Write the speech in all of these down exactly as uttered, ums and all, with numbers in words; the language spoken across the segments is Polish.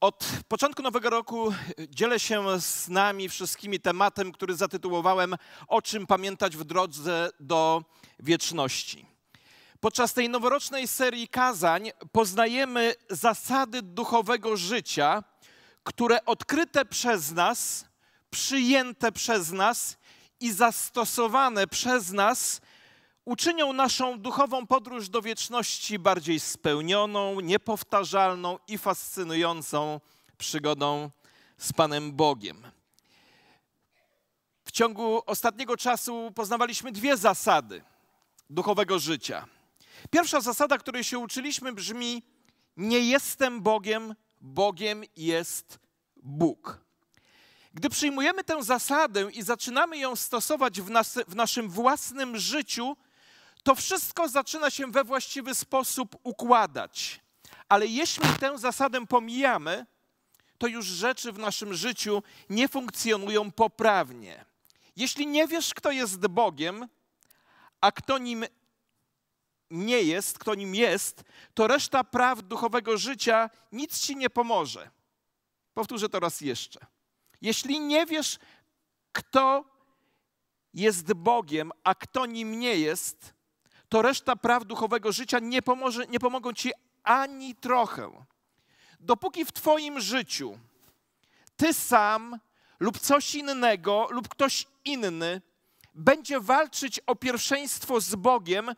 Od początku nowego roku dzielę się z nami wszystkimi tematem, który zatytułowałem „O czym pamiętać w drodze do wieczności”. Podczas tej noworocznej serii kazań poznajemy zasady duchowego życia, które odkryte przez nas, przyjęte przez nas i zastosowane przez nas uczynią naszą duchową podróż do wieczności bardziej spełnioną, niepowtarzalną i fascynującą przygodą z Panem Bogiem. W ciągu ostatniego czasu poznawaliśmy dwie zasady duchowego życia. Pierwsza zasada, której się uczyliśmy, brzmi: nie jestem Bogiem, Bogiem jest Bóg. Gdy przyjmujemy tę zasadę i zaczynamy ją stosować w, nas, w naszym własnym życiu, to wszystko zaczyna się we właściwy sposób układać. Ale jeśli tę zasadę pomijamy, to już rzeczy w naszym życiu nie funkcjonują poprawnie. Jeśli nie wiesz, kto jest Bogiem, a kto nim nie jest, kto nim jest, to reszta praw duchowego życia nic ci nie pomoże. Powtórzę to raz jeszcze. Jeśli nie wiesz, kto jest Bogiem, a kto nim nie jest, to reszta praw duchowego życia nie pomoże, nie pomogą ci ani trochę. Dopóki w twoim życiu ty sam lub coś innego lub ktoś inny będzie walczyć o pierwszeństwo z Bogiem,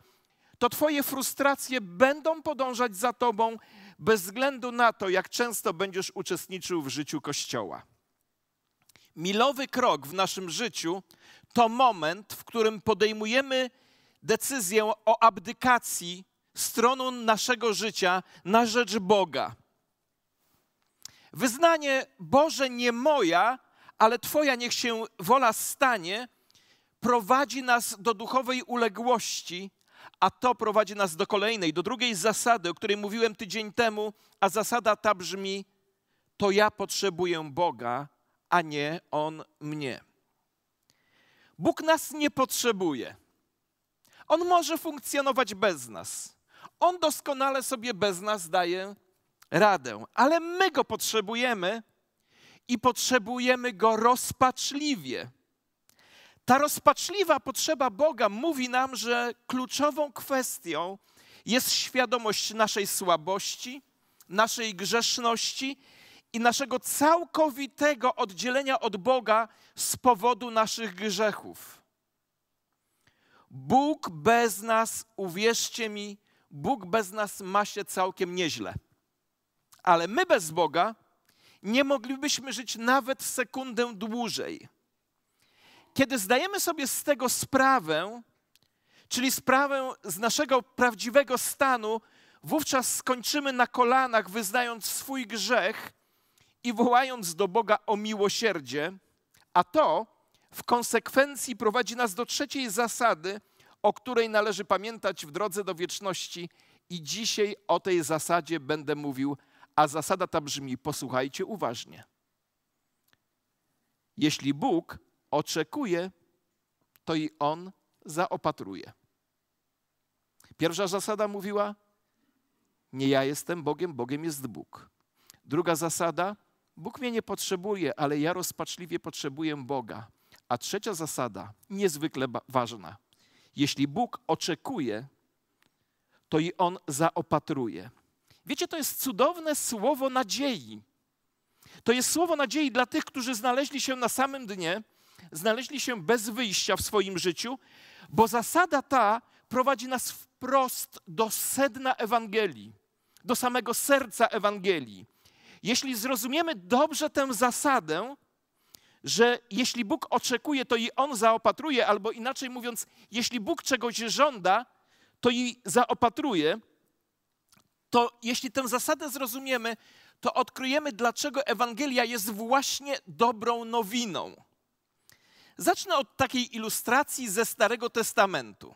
to twoje frustracje będą podążać za tobą bez względu na to, jak często będziesz uczestniczył w życiu Kościoła. Milowy krok w naszym życiu to moment, w którym podejmujemy decyzję o abdykacji stronu naszego życia na rzecz Boga. Wyznanie: Boże, nie moja, ale Twoja niech się wola stanie, prowadzi nas do duchowej uległości, a to prowadzi nas do kolejnej, do drugiej zasady, o której mówiłem tydzień temu, a zasada ta brzmi: to ja potrzebuję Boga, a nie On mnie. Bóg nas nie potrzebuje. On może funkcjonować bez nas. On doskonale sobie bez nas daje radę, ale my Go potrzebujemy i potrzebujemy Go rozpaczliwie. Ta rozpaczliwa potrzeba Boga mówi nam, że kluczową kwestią jest świadomość naszej słabości, naszej grzeszności i naszego całkowitego oddzielenia od Boga z powodu naszych grzechów. Bóg bez nas, uwierzcie mi, Bóg bez nas ma się całkiem nieźle. Ale my bez Boga nie moglibyśmy żyć nawet sekundę dłużej. Kiedy zdajemy sobie z tego sprawę, czyli sprawę z naszego prawdziwego stanu, wówczas skończymy na kolanach, wyznając swój grzech i wołając do Boga o miłosierdzie, a to w konsekwencji prowadzi nas do trzeciej zasady, o której należy pamiętać w drodze do wieczności. I dzisiaj o tej zasadzie będę mówił, a zasada ta brzmi, posłuchajcie uważnie. Jeśli Bóg oczekuje, to i On zaopatruje. Pierwsza zasada mówiła: nie ja jestem Bogiem, Bogiem jest Bóg. Druga zasada: Bóg mnie nie potrzebuje, ale ja rozpaczliwie potrzebuję Boga. A trzecia zasada, niezwykle ważna. Jeśli Bóg oczekuje, to i On zaopatruje. Wiecie, to jest cudowne słowo nadziei. To jest słowo nadziei dla tych, którzy znaleźli się na samym dnie, znaleźli się bez wyjścia w swoim życiu, bo zasada ta prowadzi nas wprost do sedna Ewangelii, do samego serca Ewangelii. Jeśli zrozumiemy dobrze tę zasadę, że jeśli Bóg oczekuje, to i On zaopatruje, albo inaczej mówiąc, jeśli Bóg czegoś żąda, to i zaopatruje, to jeśli tę zasadę zrozumiemy, to odkryjemy, dlaczego Ewangelia jest właśnie dobrą nowiną. Zacznę od takiej ilustracji ze Starego Testamentu.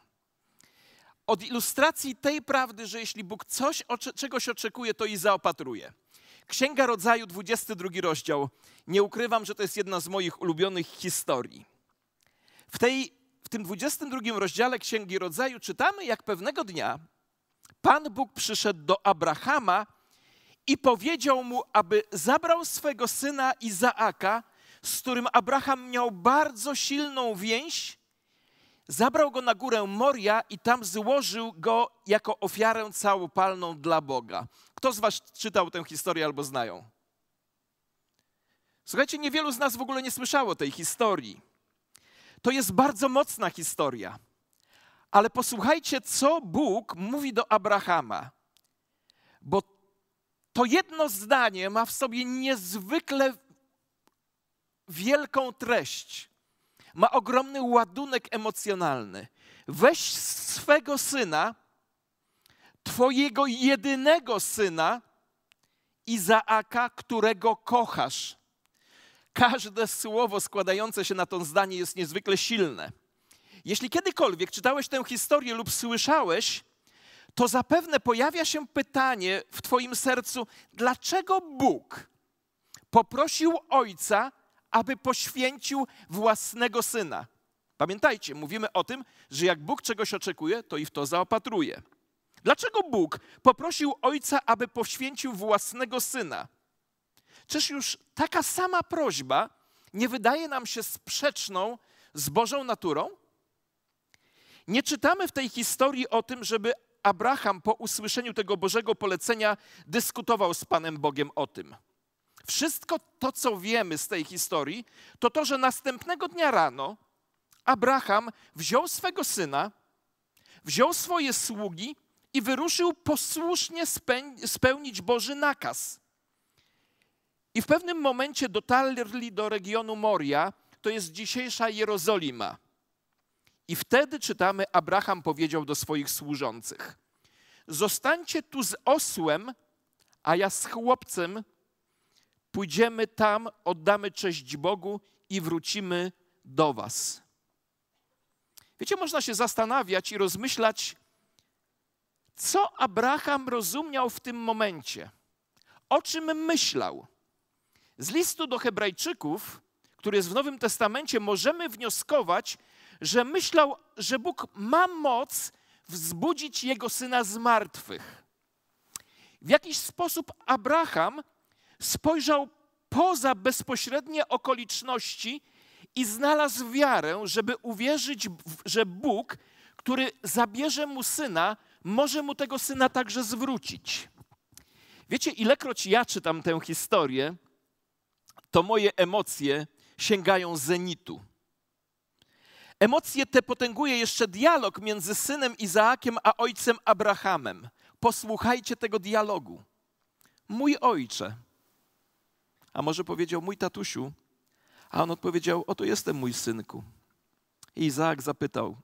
Od ilustracji tej prawdy, że jeśli Bóg coś, czegoś oczekuje, to i zaopatruje. Księga Rodzaju, dwudziesty drugi rozdział. Nie ukrywam, że to jest jedna z moich ulubionych historii. W, tej, w tym dwudziestym drugim rozdziale Księgi Rodzaju czytamy, jak pewnego dnia Pan Bóg przyszedł do Abrahama i powiedział mu, aby zabrał swego syna Izaaka, z którym Abraham miał bardzo silną więź, zabrał go na górę Moria i tam złożył go jako ofiarę całopalną dla Boga. Kto z was czytał tę historię albo znają? Słuchajcie, niewielu z nas w ogóle nie słyszało tej historii. To jest bardzo mocna historia. Ale posłuchajcie, co Bóg mówi do Abrahama. Bo to jedno zdanie ma w sobie niezwykle wielką treść. Ma ogromny ładunek emocjonalny. Weź swego syna, twojego jedynego syna, Izaaka, którego kochasz. Każde słowo składające się na to zdanie jest niezwykle silne. Jeśli kiedykolwiek czytałeś tę historię lub słyszałeś, to zapewne pojawia się pytanie w twoim sercu, dlaczego Bóg poprosił Ojca, aby poświęcił własnego Syna. Pamiętajcie, mówimy o tym, że jak Bóg czegoś oczekuje, to i w to zaopatruje. Dlaczego Bóg poprosił Ojca, aby poświęcił własnego Syna? Czyż już taka sama prośba nie wydaje nam się sprzeczną z Bożą naturą? Nie czytamy w tej historii o tym, żeby Abraham po usłyszeniu tego Bożego polecenia dyskutował z Panem Bogiem o tym. Wszystko to, co wiemy z tej historii, to to, że następnego dnia rano Abraham wziął swego syna, wziął swoje sługi i wyruszył posłusznie spełnić Boży nakaz. I w pewnym momencie dotarli do regionu Moria, to jest dzisiejsza Jerozolima. I wtedy, czytamy, Abraham powiedział do swoich służących: zostańcie tu z osłem, a ja z chłopcem, pójdziemy tam, oddamy cześć Bogu i wrócimy do was. Wiecie, można się zastanawiać i rozmyślać, co Abraham rozumiał w tym momencie, o czym myślał. Z listu do Hebrajczyków, który jest w Nowym Testamencie, możemy wnioskować, że myślał, że Bóg ma moc wzbudzić jego syna z martwych. W jakiś sposób Abraham spojrzał poza bezpośrednie okoliczności i znalazł wiarę, żeby uwierzyć, że Bóg, który zabierze mu syna, może mu tego syna także zwrócić. Wiecie, ilekroć ja czytam tę historię, to moje emocje sięgają zenitu. Emocje te potęguje jeszcze dialog między synem Izaakiem a ojcem Abrahamem. Posłuchajcie tego dialogu. Mój ojcze, a może powiedział mój tatusiu, a on odpowiedział, oto jestem mój synku. I Izaak zapytał,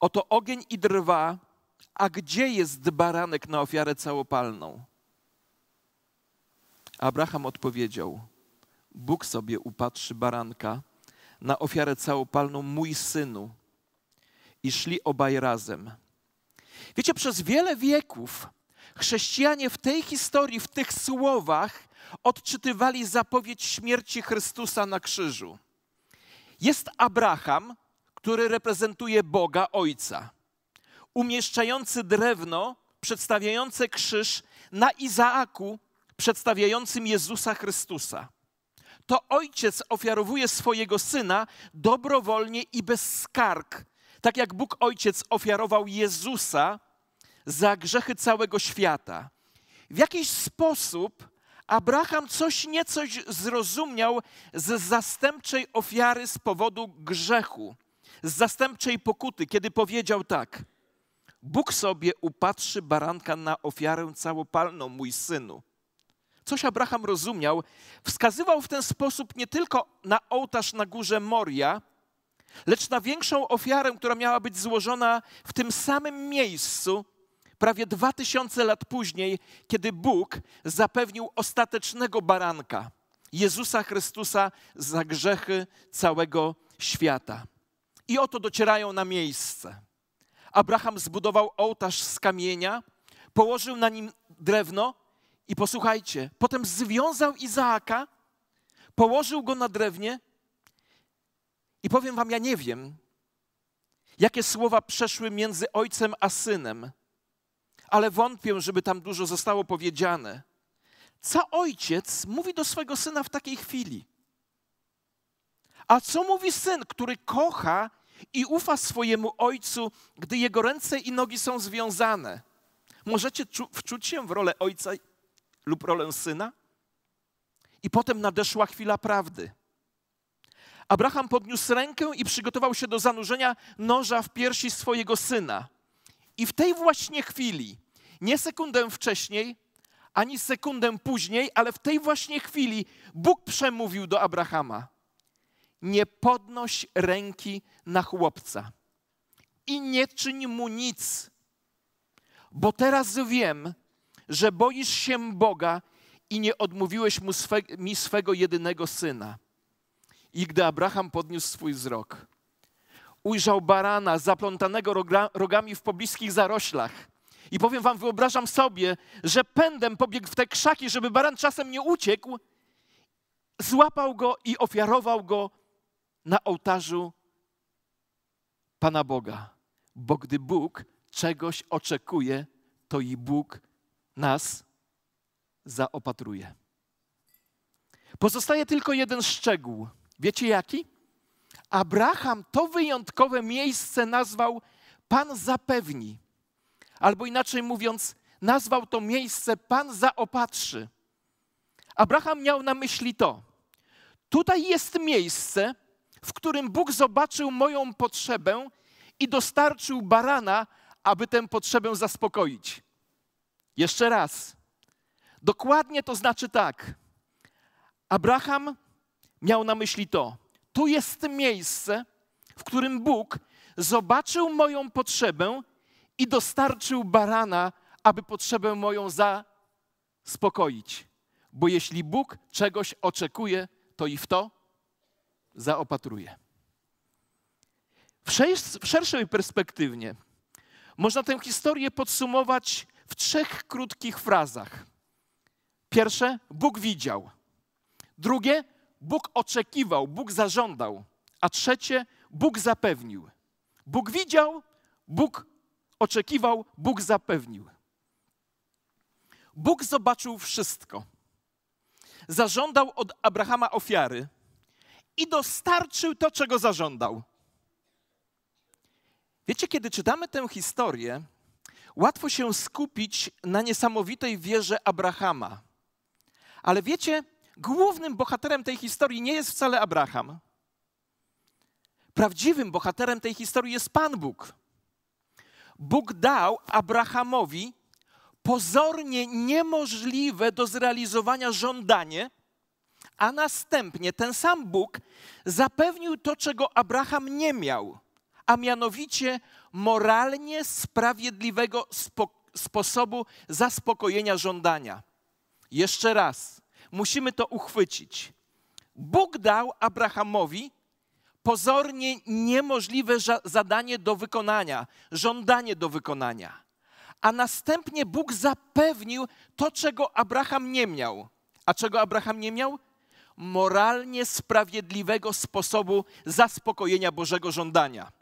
oto ogień i drwa, a gdzie jest baranek na ofiarę całopalną? Abraham odpowiedział, Bóg sobie upatrzy baranka na ofiarę całopalną, mój synu. I szli obaj razem. Wiecie, przez wiele wieków chrześcijanie w tej historii, w tych słowach odczytywali zapowiedź śmierci Chrystusa na krzyżu. Jest Abraham, który reprezentuje Boga Ojca, umieszczający drewno przedstawiające krzyż na Izaaku, przedstawiającym Jezusa Chrystusa. To ojciec ofiarowuje swojego syna dobrowolnie i bez skarg, tak jak Bóg Ojciec ofiarował Jezusa za grzechy całego świata. W jakiś sposób Abraham coś niecoś zrozumiał z zastępczej ofiary z powodu grzechu, z zastępczej pokuty, kiedy powiedział tak. Bóg sobie upatrzy baranka na ofiarę całopalną, mój synu. Coś Abraham rozumiał, wskazywał w ten sposób nie tylko na ołtarz na górze Moria, lecz na większą ofiarę, która miała być złożona w tym samym miejscu, prawie dwa tysiące lat później, kiedy Bóg zapewnił ostatecznego baranka, Jezusa Chrystusa za grzechy całego świata. I oto docierają na miejsce. Abraham zbudował ołtarz z kamienia, położył na nim drewno i posłuchajcie, potem związał Izaaka, położył go na drewnie i powiem wam, ja nie wiem, jakie słowa przeszły między ojcem a synem, ale wątpię, żeby tam dużo zostało powiedziane. Co ojciec mówi do swojego syna w takiej chwili? A co mówi syn, który kocha i ufa swojemu ojcu, gdy jego ręce i nogi są związane? Możecie wczuć się w rolę ojca lub rolę syna? I potem nadeszła chwila prawdy. Abraham podniósł rękę i przygotował się do zanurzenia noża w piersi swojego syna. I w tej właśnie chwili, nie sekundę wcześniej, ani sekundę później, ale w tej właśnie chwili Bóg przemówił do Abrahama. Nie podnoś ręki na chłopca i nie czyń mu nic, bo teraz wiem, że boisz się Boga i nie odmówiłeś mu swe, mi swego jedynego syna. I gdy Abraham podniósł swój wzrok, ujrzał barana zaplątanego roga, rogami w pobliskich zaroślach. I powiem wam, wyobrażam sobie, że pędem pobiegł w te krzaki, żeby baran czasem nie uciekł, złapał go i ofiarował go na ołtarzu Pana Boga. Bo gdy Bóg czegoś oczekuje, to i Bóg nas zaopatruje. Pozostaje tylko jeden szczegół. Wiecie jaki? Abraham to wyjątkowe miejsce nazwał Pan zapewni. Albo inaczej mówiąc, nazwał to miejsce Pan zaopatrzy. Abraham miał na myśli to. Tutaj jest miejsce, w którym Bóg zobaczył moją potrzebę i dostarczył barana, aby tę potrzebę zaspokoić. Jeszcze raz. Dokładnie to znaczy tak. Abraham miał na myśli to. Tu jest miejsce, w którym Bóg zobaczył moją potrzebę i dostarczył barana, aby potrzebę moją zaspokoić. Bo jeśli Bóg czegoś oczekuje, to i w to zaopatruje. W szerszej perspektywie można tę historię podsumować w trzech krótkich frazach. Pierwsze, Bóg widział. Drugie, Bóg oczekiwał, Bóg zażądał. A trzecie, Bóg zapewnił. Bóg widział, Bóg oczekiwał, Bóg zapewnił. Bóg zobaczył wszystko. Zażądał od Abrahama ofiary i dostarczył to, czego zażądał. Wiecie, kiedy czytamy tę historię, łatwo się skupić na niesamowitej wierze Abrahama. Ale wiecie, głównym bohaterem tej historii nie jest wcale Abraham. Prawdziwym bohaterem tej historii jest Pan Bóg. Bóg dał Abrahamowi pozornie niemożliwe do zrealizowania żądanie, a następnie ten sam Bóg zapewnił to, czego Abraham nie miał, a mianowicie moralnie sprawiedliwego spo- sposobu zaspokojenia żądania. Jeszcze raz, musimy to uchwycić. Bóg dał Abrahamowi pozornie niemożliwe ża- zadanie do wykonania, żądanie do wykonania. A następnie Bóg zapewnił to, czego Abraham nie miał. A czego Abraham nie miał? Moralnie sprawiedliwego sposobu zaspokojenia Bożego żądania.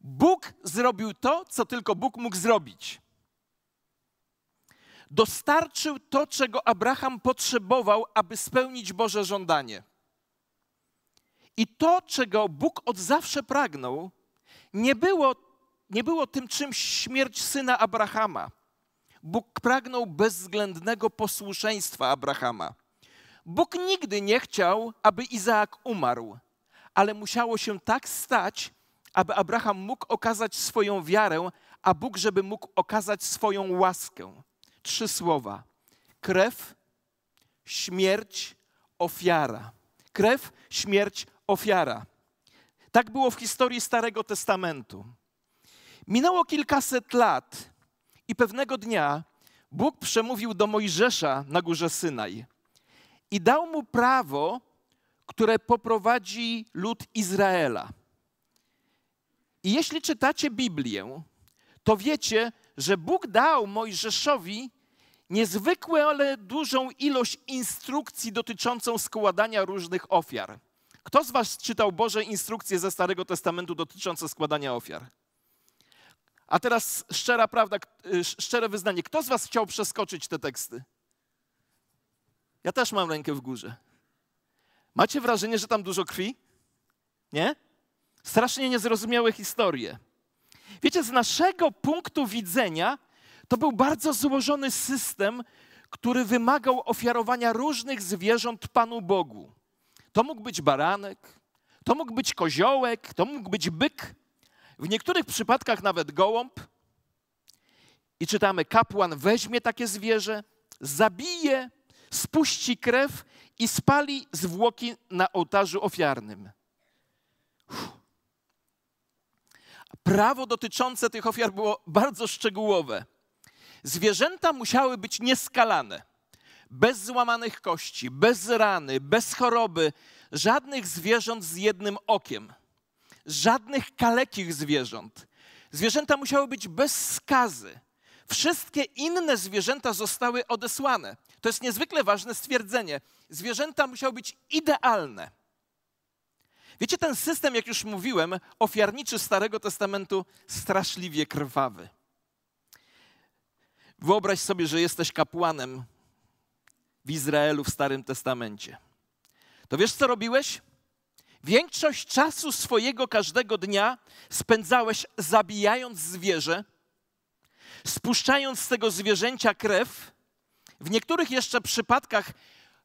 Bóg zrobił to, co tylko Bóg mógł zrobić. Dostarczył to, czego Abraham potrzebował, aby spełnić Boże żądanie. I to, czego Bóg od zawsze pragnął, nie było Nie było tym czymś śmierć syna Abrahama. Bóg pragnął bezwzględnego posłuszeństwa Abrahama. Bóg nigdy nie chciał, aby Izaak umarł, ale musiało się tak stać, aby Abraham mógł okazać swoją wiarę, a Bóg, żeby mógł okazać swoją łaskę. Trzy słowa. Krew, śmierć, ofiara. Krew, śmierć, ofiara. Tak było w historii Starego Testamentu. Minęło kilkaset lat i pewnego dnia Bóg przemówił do Mojżesza na górze Synaj i dał mu prawo, które poprowadzi lud Izraela. I jeśli czytacie Biblię, to wiecie, że Bóg dał Mojżeszowi niezwykłą, ale dużą ilość instrukcji dotyczącą składania różnych ofiar. Kto z was czytał Boże instrukcje ze Starego Testamentu dotyczące składania ofiar? A teraz szczera prawda, szczere wyznanie. Kto z was chciał przeskoczyć te teksty? Ja też mam rękę w górze. Macie wrażenie, że tam dużo krwi? Nie? Strasznie niezrozumiałe historie. Wiecie, z naszego punktu widzenia to był bardzo złożony system, który wymagał ofiarowania różnych zwierząt Panu Bogu. To mógł być baranek, to mógł być koziołek, to mógł być byk, w niektórych przypadkach nawet gołąb. I czytamy, kapłan weźmie takie zwierzę, zabije, spuści krew i spali zwłoki na ołtarzu ofiarnym. Uff. Prawo dotyczące tych ofiar było bardzo szczegółowe. Zwierzęta musiały być nieskalane, bez złamanych kości, bez rany, bez choroby, żadnych zwierząt z jednym okiem, żadnych kalekich zwierząt. Zwierzęta musiały być bez skazy. Wszystkie inne zwierzęta zostały odesłane. To jest niezwykle ważne stwierdzenie. Zwierzęta musiały być idealne. Wiecie, ten system, jak już mówiłem, ofiarniczy Starego Testamentu, straszliwie krwawy. Wyobraź sobie, że jesteś kapłanem w Izraelu w Starym Testamencie. To wiesz, co robiłeś? Większość czasu swojego każdego dnia spędzałeś zabijając zwierzę, spuszczając z tego zwierzęcia krew, w niektórych jeszcze przypadkach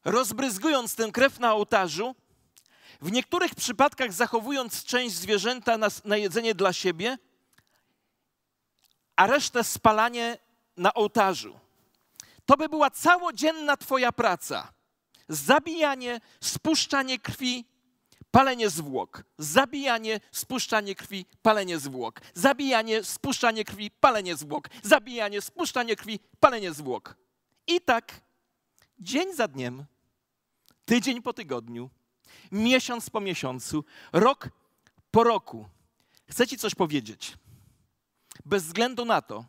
rozbryzgując tę krew na ołtarzu, w niektórych przypadkach zachowując część zwierzęta na, na jedzenie dla siebie, a resztę spalanie na ołtarzu. To by była całodzienna twoja praca. Zabijanie, spuszczanie krwi, palenie zwłok. Zabijanie, spuszczanie krwi, palenie zwłok. Zabijanie, spuszczanie krwi, palenie zwłok. Zabijanie, spuszczanie krwi, palenie zwłok. I tak dzień za dniem, tydzień po tygodniu, miesiąc po miesiącu, rok po roku. Chcę ci coś powiedzieć. Bez względu na to,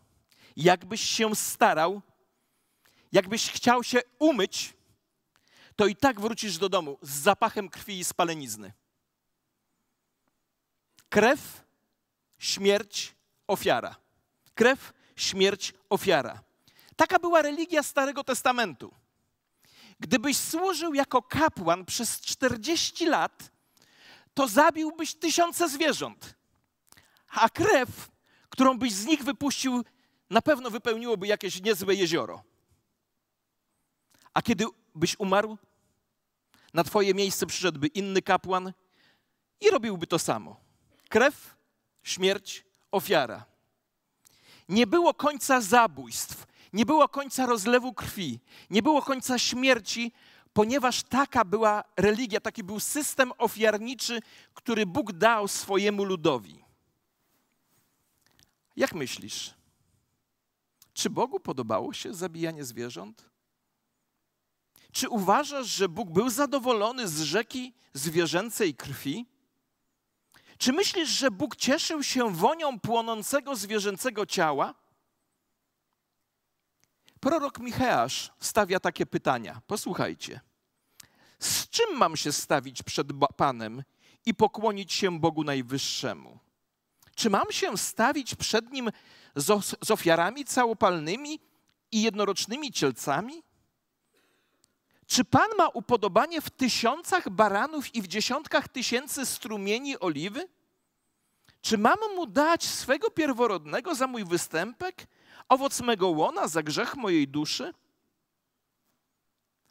jakbyś się starał, jakbyś chciał się umyć, to i tak wrócisz do domu z zapachem krwi i spalenizny. Krew, śmierć, ofiara. Krew, śmierć, ofiara. Taka była religia Starego Testamentu. Gdybyś służył jako kapłan przez czterdzieści lat, to zabiłbyś tysiące zwierząt, a krew, którą byś z nich wypuścił, na pewno wypełniłoby jakieś niezłe jezioro. A kiedy byś umarł, na twoje miejsce przyszedłby inny kapłan i robiłby to samo. Krew, śmierć, ofiara. Nie było końca zabójstw, nie było końca rozlewu krwi, nie było końca śmierci, ponieważ taka była religia, taki był system ofiarniczy, który Bóg dał swojemu ludowi. Jak myślisz? Czy Bogu podobało się zabijanie zwierząt? Czy uważasz, że Bóg był zadowolony z rzeki zwierzęcej krwi? Czy myślisz, że Bóg cieszył się wonią płonącego zwierzęcego ciała? Prorok Micheasz stawia takie pytania. Posłuchajcie. Z czym mam się stawić przed Panem i pokłonić się Bogu Najwyższemu? Czy mam się stawić przed Nim z ofiarami całopalnymi i jednorocznymi cielcami? Czy Pan ma upodobanie w tysiącach baranów i w dziesiątkach tysięcy strumieni oliwy? Czy mam Mu dać swego pierworodnego za mój występek, owoc mego łona za grzech mojej duszy?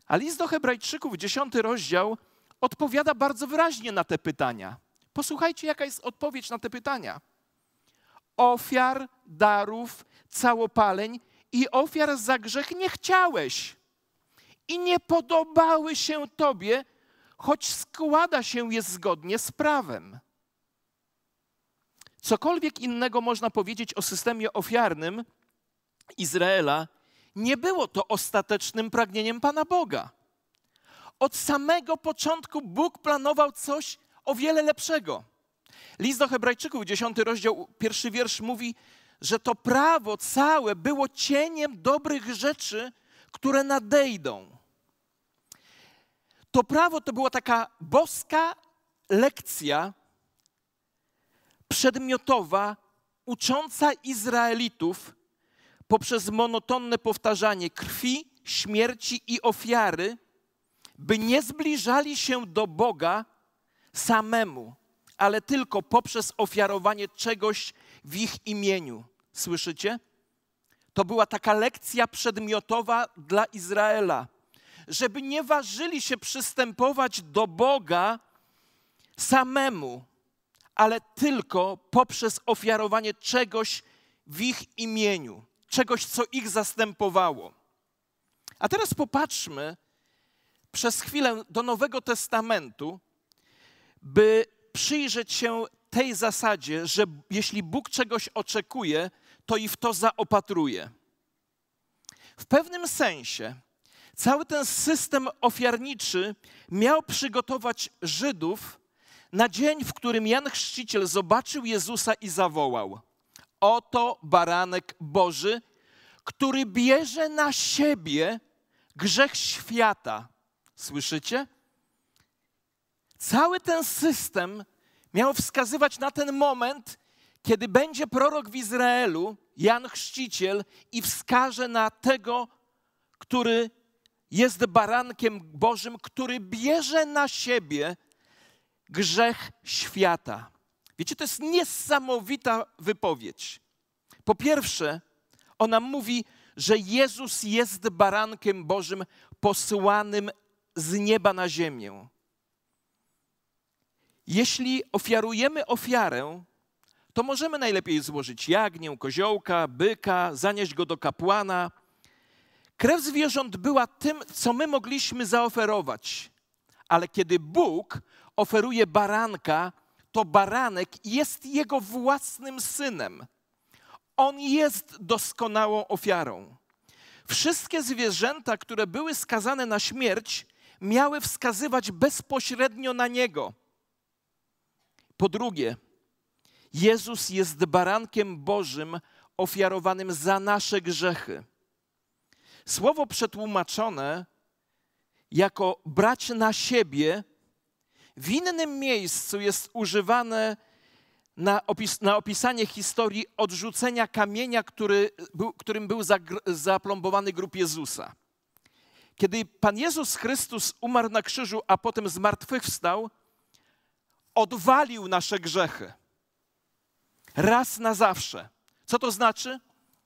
A list do Hebrajczyków, dziesiąty rozdział, odpowiada bardzo wyraźnie na te pytania. Posłuchajcie, jaka jest odpowiedź na te pytania. Ofiar, darów, całopaleń i ofiar za grzech nie chciałeś i nie podobały się Tobie, choć składa się je zgodnie z prawem. Cokolwiek innego można powiedzieć o systemie ofiarnym Izraela, nie było to ostatecznym pragnieniem Pana Boga. Od samego początku Bóg planował coś o wiele lepszego. List do Hebrajczyków, dziesiąty rozdział, pierwszy wiersz mówi, że to prawo całe było cieniem dobrych rzeczy, które nadejdą. To prawo to była taka boska lekcja przedmiotowa, ucząca Izraelitów poprzez monotonne powtarzanie krwi, śmierci i ofiary by nie zbliżali się do Boga samemu, ale tylko poprzez ofiarowanie czegoś w ich imieniu. Słyszycie? To była taka lekcja przedmiotowa dla Izraela, żeby nie ważyli się przystępować do Boga samemu, ale tylko poprzez ofiarowanie czegoś w ich imieniu, czegoś, co ich zastępowało. A teraz popatrzmy przez chwilę do Nowego Testamentu, by przyjrzeć się tej zasadzie, że jeśli Bóg czegoś oczekuje, to i w to zaopatruje. W pewnym sensie cały ten system ofiarniczy miał przygotować Żydów na dzień, w którym Jan Chrzciciel zobaczył Jezusa i zawołał: oto baranek Boży, który bierze na siebie grzech świata. Słyszycie? Cały ten system miał wskazywać na ten moment, kiedy będzie prorok w Izraelu, Jan Chrzciciel, i wskaże na tego, który jest barankiem Bożym, który bierze na siebie grzech świata. Wiecie, to jest niesamowita wypowiedź. Po pierwsze, ona mówi, że Jezus jest barankiem Bożym posłanym z nieba na ziemię. Jeśli ofiarujemy ofiarę, to możemy najlepiej złożyć jagnię, koziołka, byka, zanieść go do kapłana. Krew zwierząt była tym, co my mogliśmy zaoferować. Ale kiedy Bóg oferuje baranka, to baranek jest Jego własnym synem. On jest doskonałą ofiarą. Wszystkie zwierzęta, które były skazane na śmierć, miały wskazywać bezpośrednio na Niego. Po drugie, Jezus jest barankiem Bożym ofiarowanym za nasze grzechy. Słowo przetłumaczone jako brać na siebie w innym miejscu jest używane na, opis, na opisanie historii odrzucenia kamienia, który był, którym był zaplombowany grób Jezusa. Kiedy Pan Jezus Chrystus umarł na krzyżu, a potem zmartwychwstał, odwalił nasze grzechy. Raz na zawsze. Co to znaczy?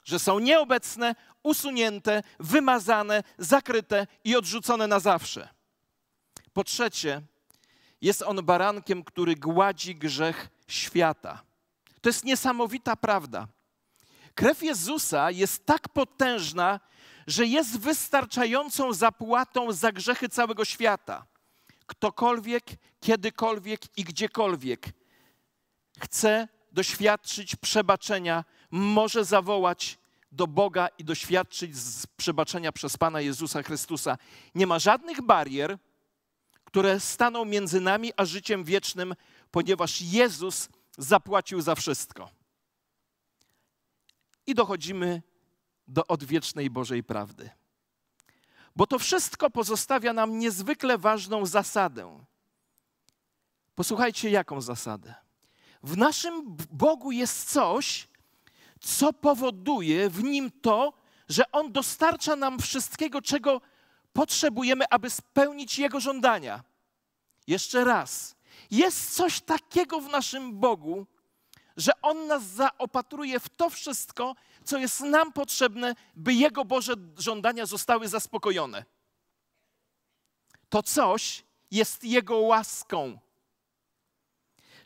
Że są nieobecne, usunięte, wymazane, zakryte i odrzucone na zawsze. Po trzecie, jest on barankiem, który gładzi grzech świata. To jest niesamowita prawda. Krew Jezusa jest tak potężna, że jest wystarczającą zapłatą za grzechy całego świata. Ktokolwiek, kiedykolwiek i gdziekolwiek chce doświadczyć przebaczenia, może zawołać do Boga i doświadczyć przebaczenia przez Pana Jezusa Chrystusa. Nie ma żadnych barier, które staną między nami a życiem wiecznym, ponieważ Jezus zapłacił za wszystko. I dochodzimy do odwiecznej Bożej prawdy. Bo to wszystko pozostawia nam niezwykle ważną zasadę. Posłuchajcie, jaką zasadę. W naszym Bogu jest coś, co powoduje w Nim to, że On dostarcza nam wszystkiego, czego potrzebujemy, aby spełnić Jego żądania. Jeszcze raz. Jest coś takiego w naszym Bogu, że On nas zaopatruje w to wszystko, co jest nam potrzebne, by Jego Boże żądania zostały zaspokojone. To coś jest Jego łaską.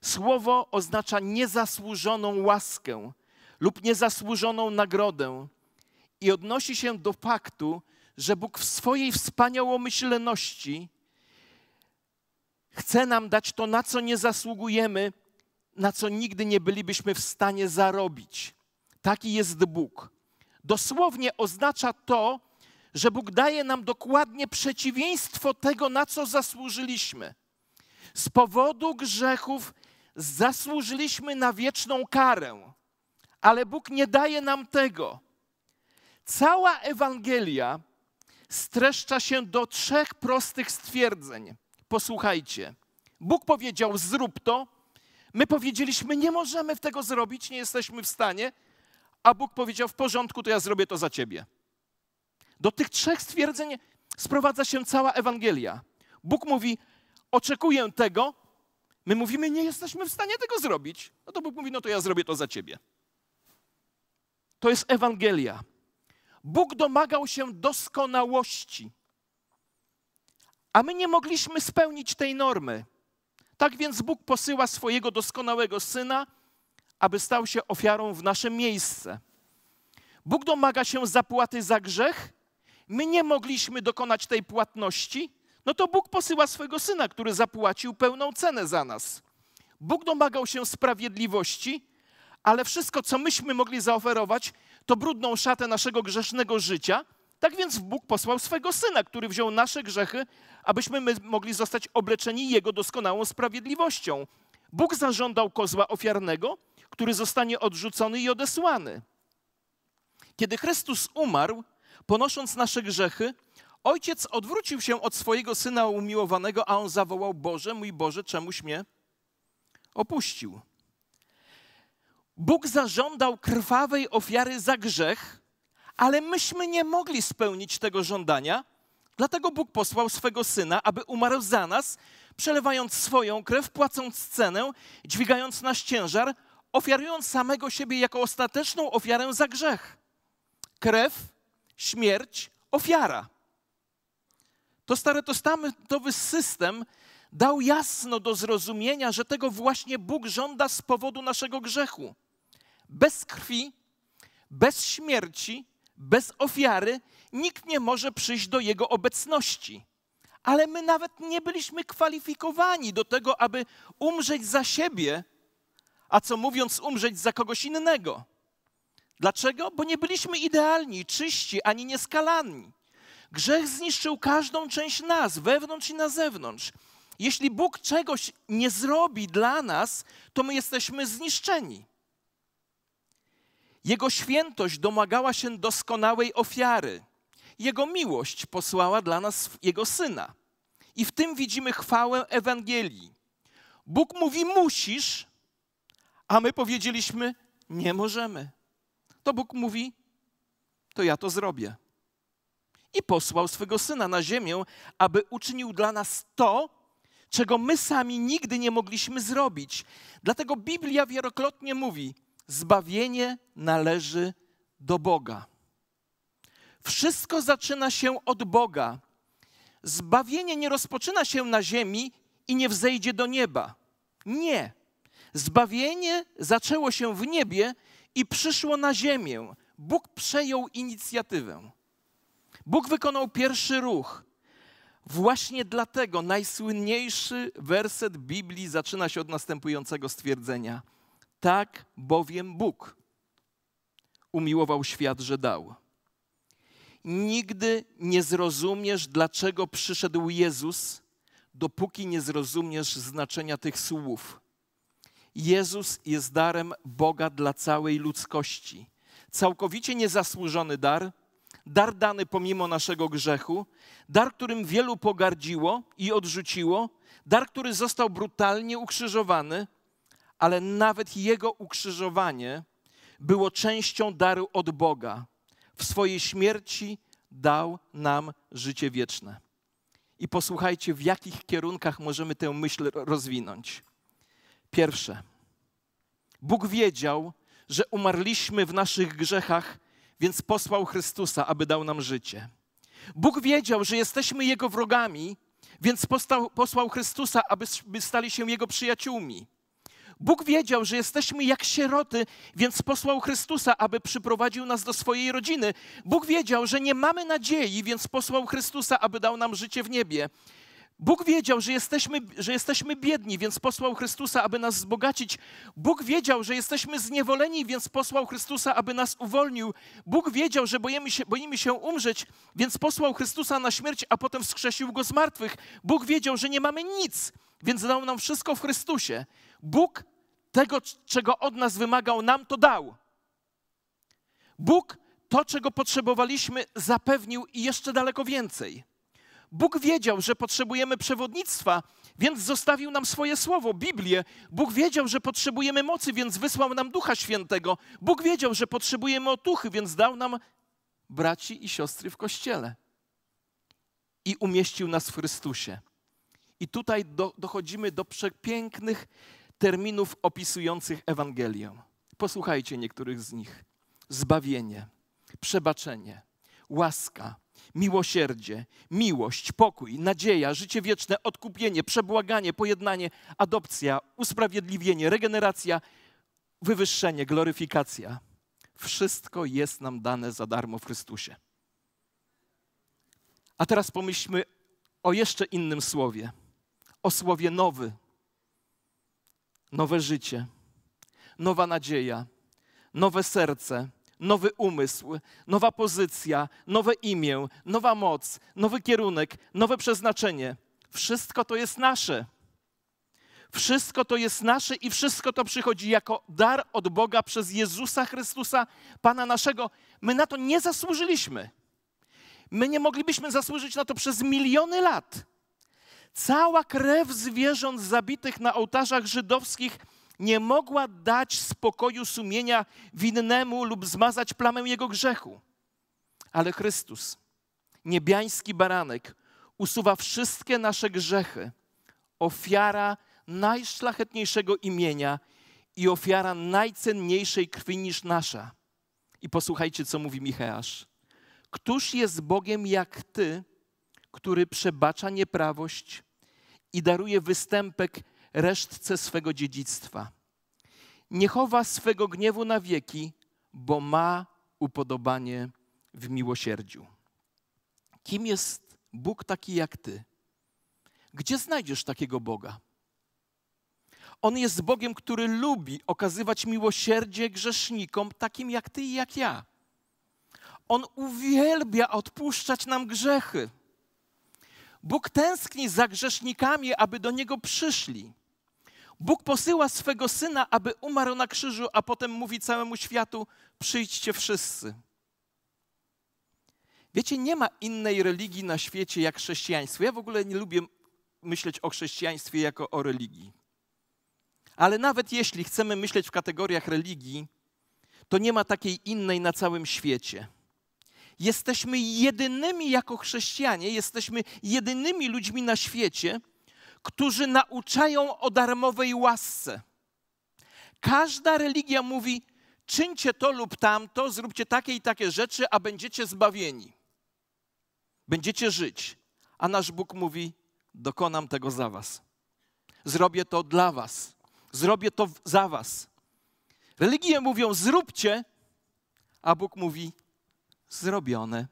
Słowo oznacza niezasłużoną łaskę lub niezasłużoną nagrodę i odnosi się do faktu, że Bóg w swojej wspaniałomyślności chce nam dać to, na co nie zasługujemy, na co nigdy nie bylibyśmy w stanie zarobić. Taki jest Bóg. Dosłownie oznacza to, że Bóg daje nam dokładnie przeciwieństwo tego, na co zasłużyliśmy. Z powodu grzechów zasłużyliśmy na wieczną karę, ale Bóg nie daje nam tego. Cała Ewangelia streszcza się do trzech prostych stwierdzeń. Posłuchajcie. Bóg powiedział: zrób to. My powiedzieliśmy: nie możemy tego zrobić, nie jesteśmy w stanie. A Bóg powiedział: w porządku, to ja zrobię to za ciebie. Do tych trzech stwierdzeń sprowadza się cała Ewangelia. Bóg mówi, oczekuję tego. My mówimy, nie jesteśmy w stanie tego zrobić. No to Bóg mówi, no to ja zrobię to za ciebie. To jest Ewangelia. Bóg domagał się doskonałości, a my nie mogliśmy spełnić tej normy. Tak więc Bóg posyła swojego doskonałego Syna, aby stał się ofiarą w nasze miejsce. Bóg domaga się zapłaty za grzech. My nie mogliśmy dokonać tej płatności. No to Bóg posyła swojego Syna, który zapłacił pełną cenę za nas. Bóg domagał się sprawiedliwości, ale wszystko, co myśmy mogli zaoferować, to brudną szatę naszego grzesznego życia. Tak więc Bóg posłał swego Syna, który wziął nasze grzechy, abyśmy my mogli zostać obleczeni Jego doskonałą sprawiedliwością. Bóg zażądał kozła ofiarnego, który zostanie odrzucony i odesłany. Kiedy Chrystus umarł, ponosząc nasze grzechy, Ojciec odwrócił się od swojego Syna umiłowanego, a On zawołał, Boże, mój Boże, czemuś mnie opuścił. Bóg zażądał krwawej ofiary za grzech, ale myśmy nie mogli spełnić tego żądania, dlatego Bóg posłał swego Syna, aby umarł za nas, przelewając swoją krew, płacąc cenę, dźwigając nasz ciężar, ofiarując samego siebie jako ostateczną ofiarę za grzech. Krew, śmierć, ofiara. To starotestamentowy system dał jasno do zrozumienia, że tego właśnie Bóg żąda z powodu naszego grzechu. Bez krwi, bez śmierci, bez ofiary nikt nie może przyjść do Jego obecności. Ale my nawet nie byliśmy kwalifikowani do tego, aby umrzeć za siebie, a co mówiąc umrzeć za kogoś innego. Dlaczego? Bo nie byliśmy idealni, czyści, ani nieskalani. Grzech zniszczył każdą część nas, wewnątrz i na zewnątrz. Jeśli Bóg czegoś nie zrobi dla nas, to my jesteśmy zniszczeni. Jego świętość domagała się doskonałej ofiary. Jego miłość posłała dla nas Jego Syna. I w tym widzimy chwałę Ewangelii. Bóg mówi, musisz, a my powiedzieliśmy, nie możemy. To Bóg mówi, to ja to zrobię. I posłał swego Syna na ziemię, aby uczynił dla nas to, czego my sami nigdy nie mogliśmy zrobić. Dlatego Biblia wielokrotnie mówi, zbawienie należy do Boga. Wszystko zaczyna się od Boga. Zbawienie nie rozpoczyna się na ziemi i nie wzejdzie do nieba. Nie. Zbawienie zaczęło się w niebie i przyszło na ziemię. Bóg przejął inicjatywę. Bóg wykonał pierwszy ruch. Właśnie dlatego najsłynniejszy werset Biblii zaczyna się od następującego stwierdzenia. Tak bowiem Bóg umiłował świat, że dał. Nigdy nie zrozumiesz, dlaczego przyszedł Jezus, dopóki nie zrozumiesz znaczenia tych słów. Jezus jest darem Boga dla całej ludzkości. Całkowicie niezasłużony dar, dar dany pomimo naszego grzechu, dar, którym wielu pogardziło i odrzuciło, dar, który został brutalnie ukrzyżowany, ale nawet Jego ukrzyżowanie było częścią daru od Boga. W swojej śmierci dał nam życie wieczne. I posłuchajcie, w jakich kierunkach możemy tę myśl rozwinąć. Pierwsze, Bóg wiedział, że umarliśmy w naszych grzechach, więc posłał Chrystusa, aby dał nam życie. Bóg wiedział, że jesteśmy Jego wrogami, więc postał, posłał Chrystusa, abyśmy stali się Jego przyjaciółmi. Bóg wiedział, że jesteśmy jak sieroty, więc posłał Chrystusa, aby przyprowadził nas do swojej rodziny. Bóg wiedział, że nie mamy nadziei, więc posłał Chrystusa, aby dał nam życie w niebie. Bóg wiedział, że jesteśmy, że jesteśmy biedni, więc posłał Chrystusa, aby nas wzbogacić. Bóg wiedział, że jesteśmy zniewoleni, więc posłał Chrystusa, aby nas uwolnił. Bóg wiedział, że boimy się, boimy się umrzeć, więc posłał Chrystusa na śmierć, a potem wskrzesił Go z martwych. Bóg wiedział, że nie mamy nic, więc dał nam wszystko w Chrystusie. Bóg tego, czego od nas wymagał, nam to dał. Bóg to, czego potrzebowaliśmy, zapewnił i jeszcze daleko więcej. Bóg wiedział, że potrzebujemy przewodnictwa, więc zostawił nam swoje słowo, Biblię. Bóg wiedział, że potrzebujemy mocy, więc wysłał nam Ducha Świętego. Bóg wiedział, że potrzebujemy otuchy, więc dał nam braci i siostry w Kościele. I umieścił nas w Chrystusie. I tutaj do, dochodzimy do przepięknych terminów opisujących Ewangelię. Posłuchajcie niektórych z nich. Zbawienie, przebaczenie, łaska, miłosierdzie, miłość, pokój, nadzieja, życie wieczne, odkupienie, przebłaganie, pojednanie, adopcja, usprawiedliwienie, regeneracja, wywyższenie, gloryfikacja. Wszystko jest nam dane za darmo w Chrystusie. A teraz pomyślmy o jeszcze innym słowie. O słowie nowy. Nowe życie, nowa nadzieja, nowe serce, nowy umysł, nowa pozycja, nowe imię, nowa moc, nowy kierunek, nowe przeznaczenie. Wszystko to jest nasze. Wszystko to jest nasze i wszystko to przychodzi jako dar od Boga przez Jezusa Chrystusa, Pana naszego. My na to nie zasłużyliśmy. My nie moglibyśmy zasłużyć na to przez miliony lat. Cała krew zwierząt zabitych na ołtarzach żydowskich nie mogła dać spokoju sumienia winnemu lub zmazać plamę jego grzechu. Ale Chrystus, niebiański baranek, usuwa wszystkie nasze grzechy. Ofiara najszlachetniejszego imienia i ofiara najcenniejszej krwi niż nasza. I posłuchajcie, co mówi Micheasz. Któż jest Bogiem jak Ty, który przebacza nieprawość i daruje występek resztce swego dziedzictwa? Nie chowa swego gniewu na wieki, bo ma upodobanie w miłosierdziu. Kim jest Bóg taki jak Ty? Gdzie znajdziesz takiego Boga? On jest Bogiem, który lubi okazywać miłosierdzie grzesznikom takim jak Ty i jak ja. On uwielbia odpuszczać nam grzechy. Bóg tęskni za grzesznikami, aby do Niego przyszli. Bóg posyła swego Syna, aby umarł na krzyżu, a potem mówi całemu światu, przyjdźcie wszyscy. Wiecie, nie ma innej religii na świecie jak chrześcijaństwo. Ja w ogóle nie lubię myśleć o chrześcijaństwie jako o religii. Ale nawet jeśli chcemy myśleć w kategoriach religii, to nie ma takiej innej na całym świecie. Jesteśmy jedynymi jako chrześcijanie, jesteśmy jedynymi ludźmi na świecie, którzy nauczają o darmowej łasce. Każda religia mówi, czyńcie to lub tamto, zróbcie takie i takie rzeczy, a będziecie zbawieni. Będziecie żyć. A nasz Bóg mówi, dokonam tego za was. Zrobię to dla was. Zrobię to za was. Religie mówią, zróbcie, a Bóg mówi, zrobione.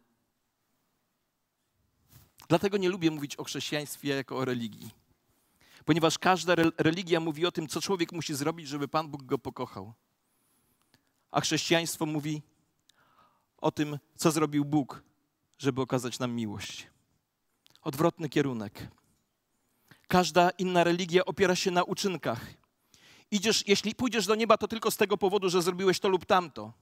Dlatego nie lubię mówić o chrześcijaństwie jako o religii. Ponieważ każda religia mówi o tym, co człowiek musi zrobić, żeby Pan Bóg go pokochał. A chrześcijaństwo mówi o tym, co zrobił Bóg, żeby okazać nam miłość. Odwrotny kierunek. Każda inna religia opiera się na uczynkach. Idziesz, jeśli pójdziesz do nieba, to tylko z tego powodu, że zrobiłeś to lub tamto.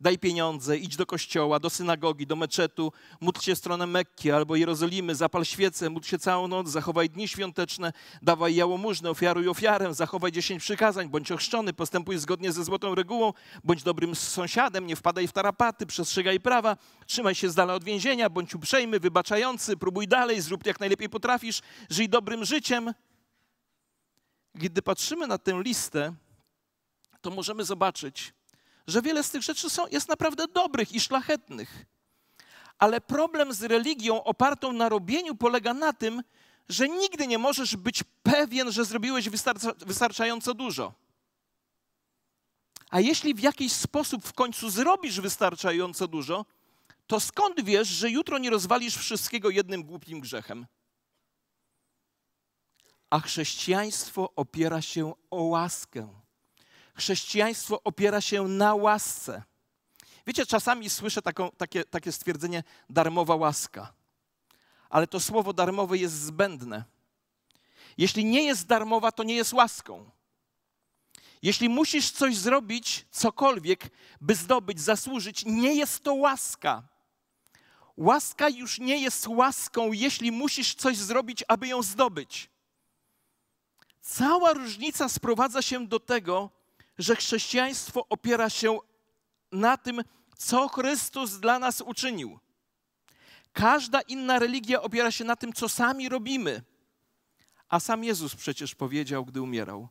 Daj pieniądze, idź do kościoła, do synagogi, do meczetu, módl się w stronę Mekki albo Jerozolimy, zapal świecę, módl się całą noc, zachowaj dni świąteczne, dawaj jałomużnę, ofiaruj ofiarę, zachowaj dziesięć przykazań, bądź ochrzczony, postępuj zgodnie ze złotą regułą, bądź dobrym sąsiadem, nie wpadaj w tarapaty, przestrzegaj prawa, trzymaj się z dala od więzienia, bądź uprzejmy, wybaczający, próbuj dalej, zrób jak najlepiej potrafisz, żyj dobrym życiem. Gdy patrzymy na tę listę, to możemy zobaczyć, że wiele z tych rzeczy są, jest naprawdę dobrych i szlachetnych. Ale problem z religią opartą na robieniu polega na tym, że nigdy nie możesz być pewien, że zrobiłeś wystarcza, wystarczająco dużo. A jeśli w jakiś sposób w końcu zrobisz wystarczająco dużo, to skąd wiesz, że jutro nie rozwalisz wszystkiego jednym głupim grzechem? A chrześcijaństwo opiera się o łaskę. Chrześcijaństwo opiera się na łasce. Wiecie, czasami słyszę taką, takie, takie stwierdzenie darmowa łaska, ale to słowo darmowe jest zbędne. Jeśli nie jest darmowa, to nie jest łaską. Jeśli musisz coś zrobić, cokolwiek, by zdobyć, zasłużyć, nie jest to łaska. Łaska już nie jest łaską, jeśli musisz coś zrobić, aby ją zdobyć. Cała różnica sprowadza się do tego, że chrześcijaństwo opiera się na tym, co Chrystus dla nas uczynił. Każda inna religia opiera się na tym, co sami robimy. A sam Jezus przecież powiedział, gdy umierał,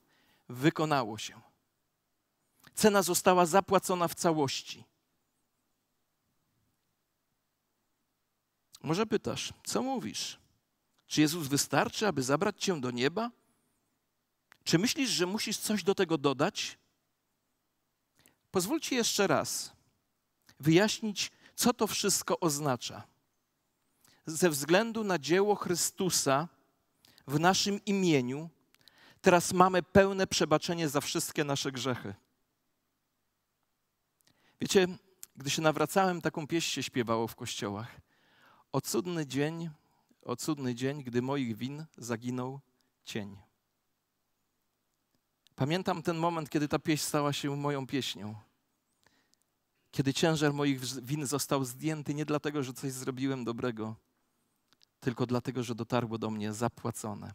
wykonało się. Cena została zapłacona w całości. Może pytasz, co mówisz? Czy Jezus wystarczy, aby zabrać cię do nieba? Czy myślisz, że musisz coś do tego dodać? Pozwólcie jeszcze raz wyjaśnić, co to wszystko oznacza. Ze względu na dzieło Chrystusa w naszym imieniu, teraz mamy pełne przebaczenie za wszystkie nasze grzechy. Wiecie, gdy się nawracałem, taką pieśń się śpiewało w kościołach. O cudny dzień, o cudny dzień, gdy moich win zaginął cień. Pamiętam ten moment, kiedy ta pieśń stała się moją pieśnią. Kiedy ciężar moich win został zdjęty nie dlatego, że coś zrobiłem dobrego, tylko dlatego, że dotarło do mnie zapłacone.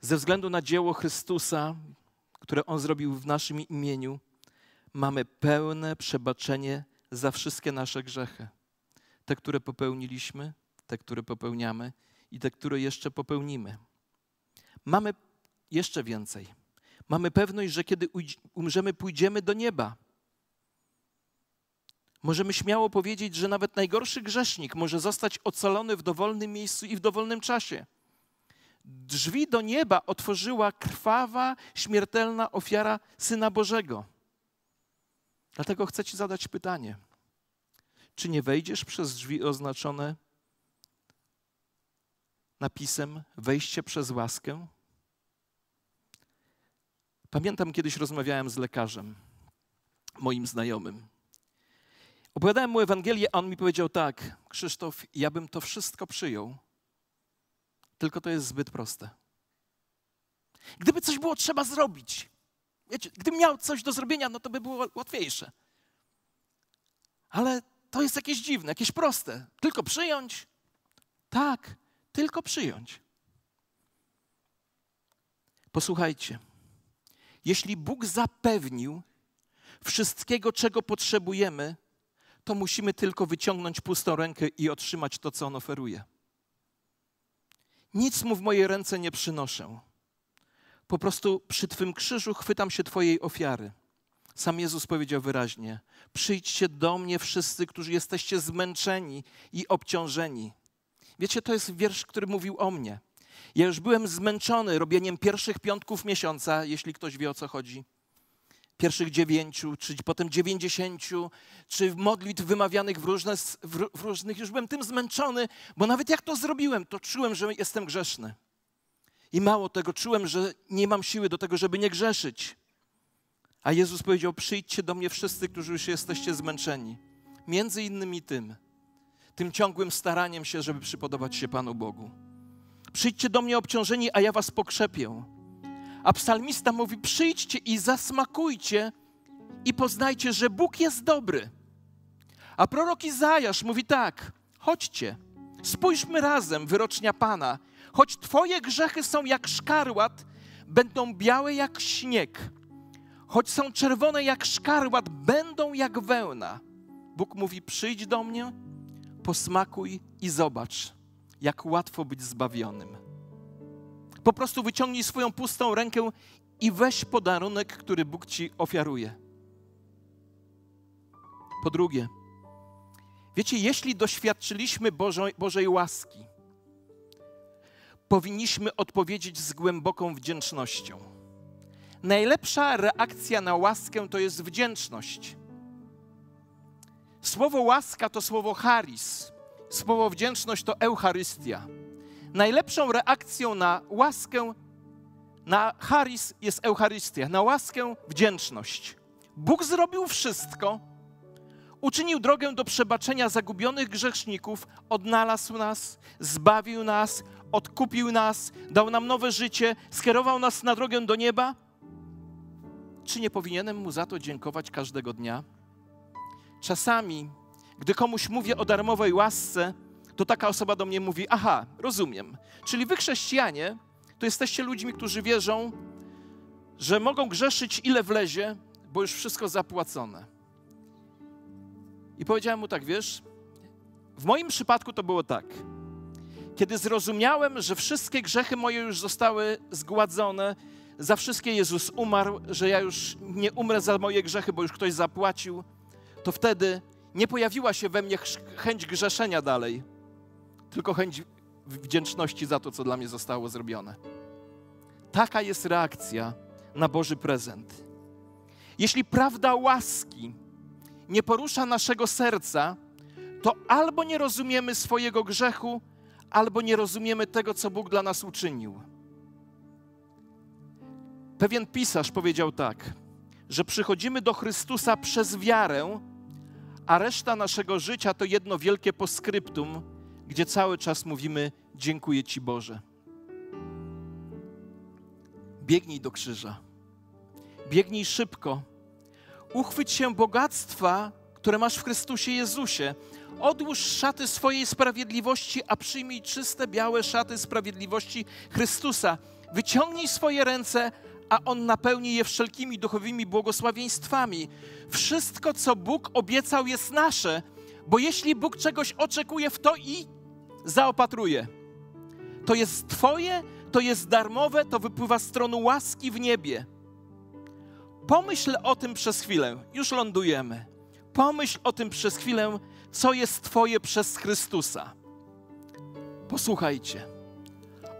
Ze względu na dzieło Chrystusa, które On zrobił w naszym imieniu, mamy pełne przebaczenie za wszystkie nasze grzechy. Te, które popełniliśmy, te, które popełniamy i te, które jeszcze popełnimy. Mamy jeszcze więcej. Mamy pewność, że kiedy umrzemy, pójdziemy do nieba. Możemy śmiało powiedzieć, że nawet najgorszy grzesznik może zostać ocalony w dowolnym miejscu i w dowolnym czasie. Drzwi do nieba otworzyła krwawa, śmiertelna ofiara Syna Bożego. Dlatego chcę ci zadać pytanie. Czy nie wejdziesz przez drzwi oznaczone napisem wejście przez łaskę? Pamiętam, kiedyś rozmawiałem z lekarzem, moim znajomym. Opowiadałem mu Ewangelię, a on mi powiedział tak, Krzysztof, ja bym to wszystko przyjął, tylko to jest zbyt proste. Gdyby coś było trzeba zrobić, wiecie, gdybym miał coś do zrobienia, no to by było łatwiejsze. Ale to jest jakieś dziwne, jakieś proste. Tylko przyjąć? Tak, tylko przyjąć. Posłuchajcie, jeśli Bóg zapewnił wszystkiego, czego potrzebujemy, to musimy tylko wyciągnąć pustą rękę i otrzymać to, co On oferuje. Nic Mu w moje ręce nie przynoszę. Po prostu przy Twym krzyżu chwytam się Twojej ofiary. Sam Jezus powiedział wyraźnie, przyjdźcie do mnie wszyscy, którzy jesteście zmęczeni i obciążeni. Wiecie, to jest wiersz, który mówił o mnie. Ja już byłem zmęczony robieniem pierwszych piątków miesiąca, jeśli ktoś wie, o co chodzi. Pierwszych dziewięciu, czy potem dziewięćdziesięciu, czy modlitw wymawianych w, różne, w różnych. Już byłem tym zmęczony, bo nawet jak to zrobiłem, to czułem, że jestem grzeszny. I mało tego, czułem, że nie mam siły do tego, żeby nie grzeszyć. A Jezus powiedział, przyjdźcie do mnie wszyscy, którzy już jesteście zmęczeni. Między innymi tym, tym ciągłym staraniem się, żeby przypodobać się Panu Bogu. Przyjdźcie do mnie obciążeni, a ja was pokrzepię. A psalmista mówi, przyjdźcie i zasmakujcie i poznajcie, że Bóg jest dobry. A prorok Izajasz mówi tak, chodźcie, spójrzmy razem wyrocznia Pana. Choć twoje grzechy są jak szkarłat, będą białe jak śnieg. Choć są czerwone jak szkarłat, będą jak wełna. Bóg mówi, przyjdź do mnie, posmakuj i zobacz, jak łatwo być zbawionym. Po prostu wyciągnij swoją pustą rękę i weź podarunek, który Bóg ci ofiaruje. Po drugie, wiecie, jeśli doświadczyliśmy Bożej, Bożej łaski, powinniśmy odpowiedzieć z głęboką wdzięcznością. Najlepsza reakcja na łaskę to jest wdzięczność. Słowo łaska to słowo charis, słowo wdzięczność to Eucharystia. Najlepszą reakcją na łaskę, na charis jest Eucharystia, na łaskę wdzięczność. Bóg zrobił wszystko, uczynił drogę do przebaczenia zagubionych grzeszników, odnalazł nas, zbawił nas, odkupił nas, dał nam nowe życie, skierował nas na drogę do nieba. Czy nie powinienem Mu za to dziękować każdego dnia? Czasami, gdy komuś mówię o darmowej łasce, to taka osoba do mnie mówi, aha, rozumiem. Czyli wy chrześcijanie, to jesteście ludźmi, którzy wierzą, że mogą grzeszyć ile wlezie, bo już wszystko zapłacone. I powiedziałem mu tak, wiesz, w moim przypadku to było tak. Kiedy zrozumiałem, że wszystkie grzechy moje już zostały zgładzone, za wszystkie Jezus umarł, że ja już nie umrę za moje grzechy, bo już ktoś zapłacił, to wtedy nie pojawiła się we mnie chęć grzeszenia dalej, tylko chęć wdzięczności za to, co dla mnie zostało zrobione. Taka jest reakcja na Boży prezent. Jeśli prawda łaski nie porusza naszego serca, to albo nie rozumiemy swojego grzechu, albo nie rozumiemy tego, co Bóg dla nas uczynił. Pewien pisarz powiedział tak, że przychodzimy do Chrystusa przez wiarę, a reszta naszego życia to jedno wielkie poskryptum, gdzie cały czas mówimy: dziękuję Ci, Boże. Biegnij do krzyża. Biegnij szybko. Uchwyć się bogactwa, które masz w Chrystusie Jezusie. Odłóż szaty swojej sprawiedliwości, a przyjmij czyste, białe szaty sprawiedliwości Chrystusa. Wyciągnij swoje ręce, a On napełni je wszelkimi duchowymi błogosławieństwami. Wszystko, co Bóg obiecał, jest nasze, bo jeśli Bóg czegoś oczekuje, w to i zaopatruje. To jest Twoje, to jest darmowe, to wypływa z tronu łaski w niebie. Pomyśl o tym przez chwilę. Już lądujemy. Pomyśl o tym przez chwilę, co jest Twoje przez Chrystusa. Posłuchajcie.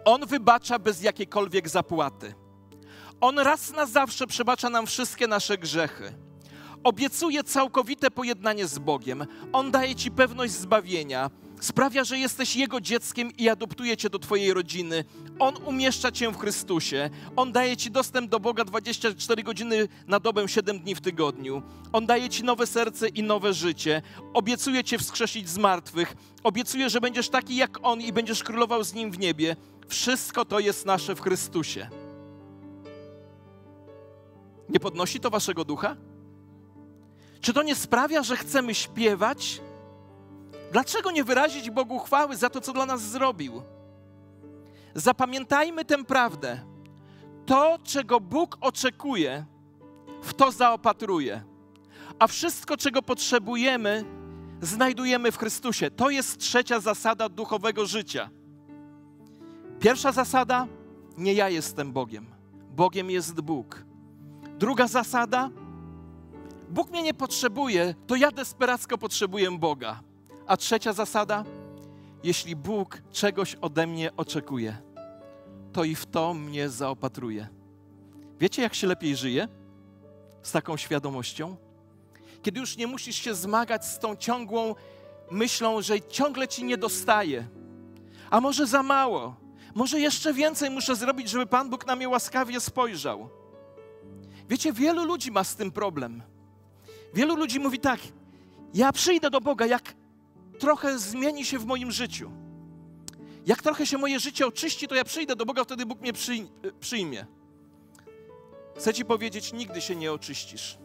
On wybacza bez jakiejkolwiek zapłaty. On raz na zawsze przebacza nam wszystkie nasze grzechy. Obiecuje całkowite pojednanie z Bogiem. On daje Ci pewność zbawienia. Sprawia, że jesteś Jego dzieckiem i adoptuje Cię do Twojej rodziny. On umieszcza Cię w Chrystusie. On daje Ci dostęp do Boga dwadzieścia cztery godziny na dobę, siedem dni w tygodniu. On daje Ci nowe serce i nowe życie. Obiecuje Cię wskrzesić z martwych. Obiecuje, że będziesz taki jak On i będziesz królował z Nim w niebie. Wszystko to jest nasze w Chrystusie. Nie podnosi to Waszego ducha? Czy to nie sprawia, że chcemy śpiewać? Dlaczego nie wyrazić Bogu chwały za to, co dla nas zrobił? Zapamiętajmy tę prawdę. To, czego Bóg oczekuje, w to zaopatruje. A wszystko, czego potrzebujemy, znajdujemy w Chrystusie. To jest trzecia zasada duchowego życia. Pierwsza zasada: nie ja jestem Bogiem. Bogiem jest Bóg. Druga zasada: Bóg mnie nie potrzebuje, to ja desperacko potrzebuję Boga. A trzecia zasada: jeśli Bóg czegoś ode mnie oczekuje, to i w to mnie zaopatruje. Wiecie, jak się lepiej żyje z taką świadomością? Kiedy już nie musisz się zmagać z tą ciągłą myślą, że ciągle Ci nie dostaje. A może za mało, może jeszcze więcej muszę zrobić, żeby Pan Bóg na mnie łaskawie spojrzał. Wiecie, wielu ludzi ma z tym problem. Wielu ludzi mówi tak: ja przyjdę do Boga, jak trochę zmieni się w moim życiu. Jak trochę się moje życie oczyści, to ja przyjdę do Boga, wtedy Bóg mnie przyjmie. Chcę Ci powiedzieć, nigdy się nie oczyścisz.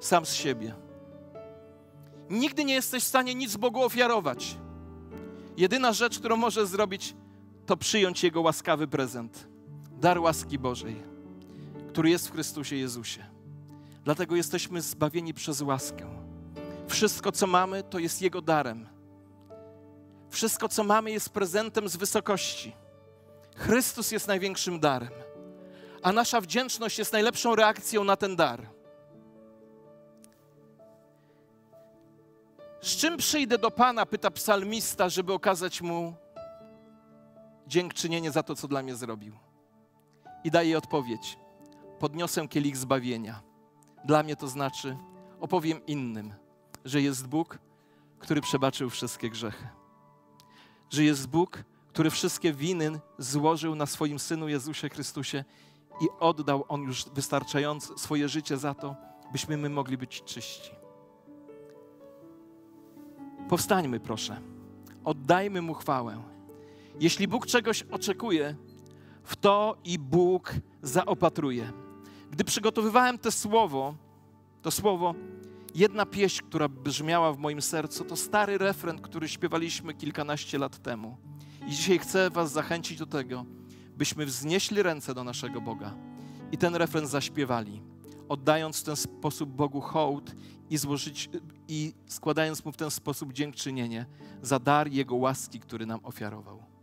Sam z siebie. Nigdy nie jesteś w stanie nic Bogu ofiarować. Jedyna rzecz, którą możesz zrobić, to przyjąć Jego łaskawy prezent. Dar łaski Bożej, który jest w Chrystusie Jezusie. Dlatego jesteśmy zbawieni przez łaskę. Wszystko, co mamy, to jest Jego darem. Wszystko, co mamy, jest prezentem z wysokości. Chrystus jest największym darem, a nasza wdzięczność jest najlepszą reakcją na ten dar. Z czym przyjdę do Pana, pyta psalmista, żeby okazać Mu dziękczynienie za to, co dla mnie zrobił. I daje odpowiedź: podniosę kielich zbawienia. Dla mnie to znaczy, opowiem innym, że jest Bóg, który przebaczył wszystkie grzechy. Że jest Bóg, który wszystkie winy złożył na swoim Synu Jezusie Chrystusie i oddał On już wystarczająco swoje życie za to, byśmy my mogli być czyści. Powstańmy, proszę. Oddajmy Mu chwałę. Jeśli Bóg czegoś oczekuje, w to i Bóg zaopatruje. Gdy przygotowywałem to słowo, to słowo, jedna pieśń, która brzmiała w moim sercu, to stary refren, który śpiewaliśmy kilkanaście lat temu. I dzisiaj chcę Was zachęcić do tego, byśmy wznieśli ręce do naszego Boga i ten refren zaśpiewali, oddając w ten sposób Bogu hołd i złożyć, i składając Mu w ten sposób dziękczynienie za dar Jego łaski, który nam ofiarował.